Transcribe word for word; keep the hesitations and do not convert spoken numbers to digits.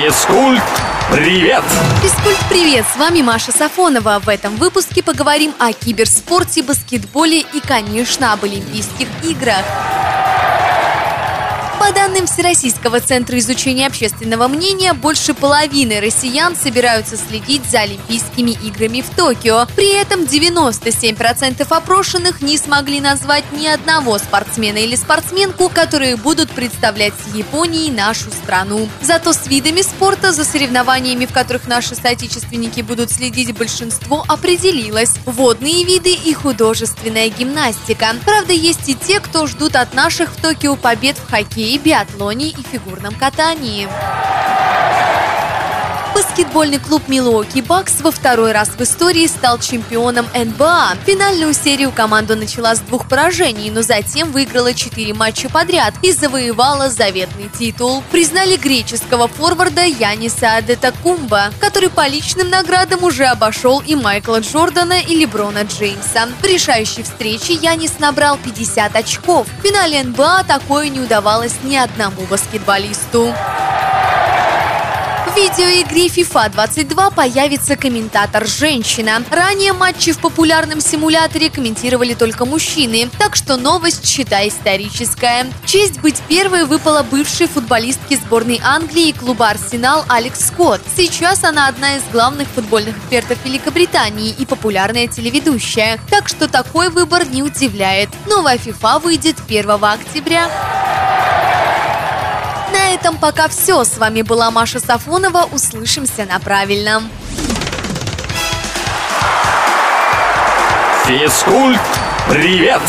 Физкульт, привет! Физкульт, привет! С вами Маша Сафонова. В этом выпуске поговорим о киберспорте, баскетболе и, конечно, об Олимпийских играх. По данным Всероссийского центра изучения общественного мнения, больше половины россиян собираются следить за Олимпийскими играми в Токио. При этом девяносто семь процентов опрошенных не смогли назвать ни одного спортсмена или спортсменку, которые будут представлять с Японией нашу страну. Зато с видами спорта, за соревнованиями, в которых наши соотечественники будут следить, большинство определилось. Водные виды и художественная гимнастика. Правда, есть и те, кто ждут от наших в Токио побед в хоккее, биатлоне и фигурном катании. Баскетбольный клуб «Милуоки Бакс» во второй раз в истории стал чемпионом эн бэ а. Финальную серию команда начала с двух поражений, но затем выиграла четыре матча подряд и завоевала заветный титул. Признали греческого форварда Яниса Адетокумба, который по личным наградам уже обошел и Майкла Джордана, и Леброна Джеймса. В решающей встрече Янис набрал пятьдесят очков. В финале эн бэ а такое не удавалось ни одному баскетболисту. В видеоигре фифа двадцать два появится комментатор-женщина. Ранее матчи в популярном симуляторе комментировали только мужчины, так что новость, считай, историческая. Честь быть первой выпала бывшей футболистке сборной Англии и клуба «Арсенал» Алекс Скотт. Сейчас она одна из главных футбольных экспертов Великобритании и популярная телеведущая, так что такой выбор не удивляет. Новая FIFA выйдет первого октября. На этом пока все. С вами была Маша Сафонова. Услышимся на правильном. Физкульт, привет!